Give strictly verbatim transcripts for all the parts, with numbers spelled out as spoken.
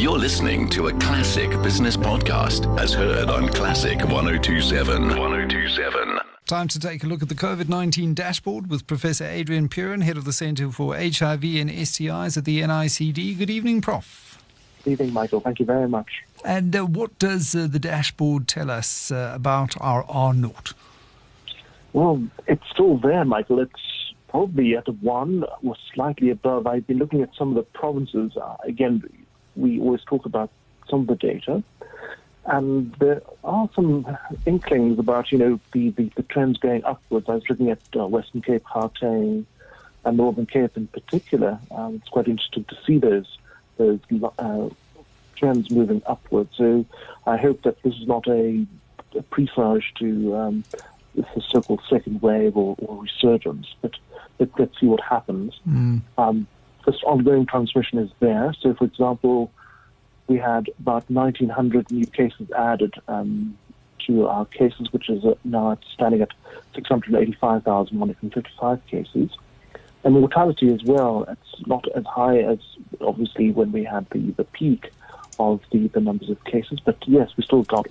You're listening to a classic business podcast as heard on Classic one oh two seven. Time to take a look at the COVID nineteen dashboard with Professor Adrian Puren, head of the Centre for H I V and S T Is at the N I C D. Good evening, Professor Good evening, Michael. Thank you very much. And uh, what does uh, the dashboard tell us uh, about our R zero? Well, it's still there, Michael. It's probably at one or slightly above. I've been looking at some of the provinces. Uh, again, we always talk about some of the data. And there are some inklings about, you know, the, the, the trends going upwards. I was looking at uh, Western Cape, Gauteng, and Northern Cape in particular. Um, it's quite interesting to see those, those uh, trends moving upwards. So I hope that this is not a, a presage to um, the so-called second wave or, or resurgence, but It, let's see what happens. Mm. Um, this ongoing transmission is there. So, for example, we had about nineteen hundred new cases added um, to our cases, which is now standing at six hundred eighty-five thousand one hundred fifty-five cases. And mortality as well, it's not as high as, obviously, when we had the, the peak of the, the numbers of cases. But, yes, we still got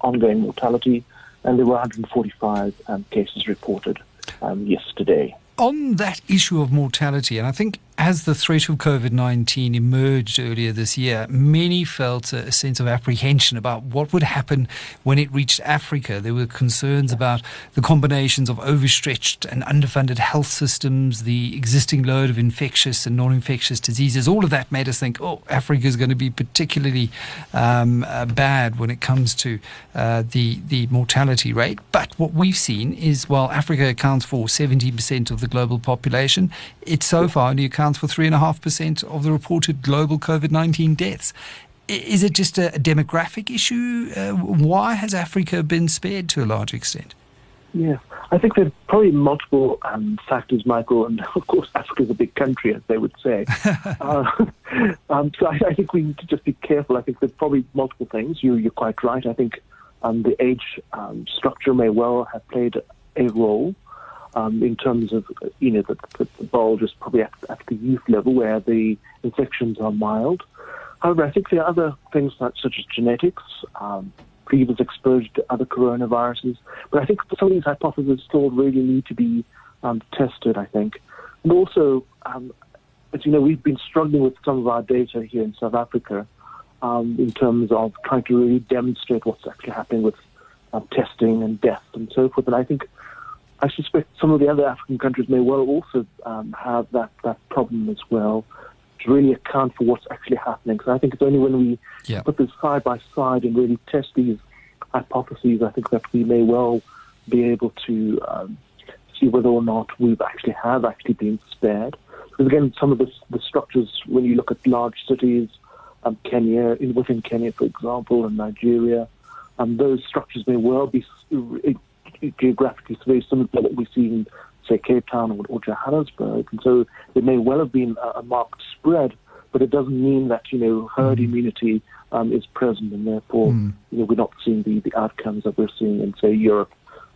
ongoing mortality, and there were one hundred forty-five um, cases reported um, yesterday. On that issue of mortality, and I think as the threat of COVID nineteen emerged earlier this year, many felt a sense of apprehension about what would happen when it reached Africa. There were concerns about the combinations of overstretched and underfunded health systems, the existing load of infectious and non-infectious diseases. All of that made us think, oh, Africa is going to be particularly um, uh, bad when it comes to uh, the, the mortality rate. But what we've seen is while Africa accounts for seventy percent of the global population, it so far only accounts for three point five percent of the reported global COVID nineteen deaths. Is it just a demographic issue? Uh, why has Africa been spared to a large extent? Yeah, I think there are probably multiple um, factors, Michael, and of course Africa is a big country, as they would say. uh, um, so I, I think we need to just be careful. I think there are probably multiple things. You, you're quite right. I think um, the age um, structure may well have played a role. Um, in terms of, you know, the, the bulge is probably at, at the youth level where the infections are mild. However, I think there are other things like, such as genetics, um, previous exposure to other coronaviruses. But I think some of these hypotheses still really need to be um, tested, I think. And also, um, as you know, we've been struggling with some of our data here in South Africa um, in terms of trying to really demonstrate what's actually happening with um, testing and death and so forth. And I think I suspect some of the other African countries may well also um, have that, that problem as well to really account for what's actually happening. So I think it's only when we yeah. put this side by side and really test these hypotheses, I think that we may well be able to um, see whether or not we actually have actually been spared. Because again, some of the, the structures, when you look at large cities, um, Kenya, in, within Kenya, for example, and Nigeria, um, those structures may well be It, geographically, it's very similar to what we see in, say, Cape Town or, or Johannesburg. And so it may well have been a, a marked spread, but it doesn't mean that, you know, herd mm. immunity um, is present, and therefore, mm. you know, we're not seeing the, the outcomes that we're seeing in, say, Europe.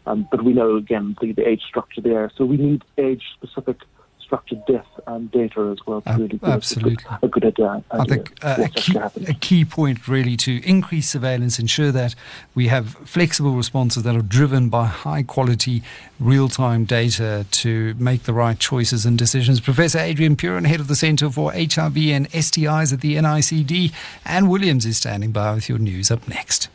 Um, but we know, again, the, the age structure there. So we need age-specific structured death and data as well to uh, really give absolutely. Us a good, a good idea. I think uh, a, key, a key point really to increase surveillance, ensure that we have flexible responses that are driven by high quality real time data to make the right choices and decisions. Professor Adrian Puren, head of the Centre for H I V and S T Is at the N I C D, Anne Williams is standing by with your news up next.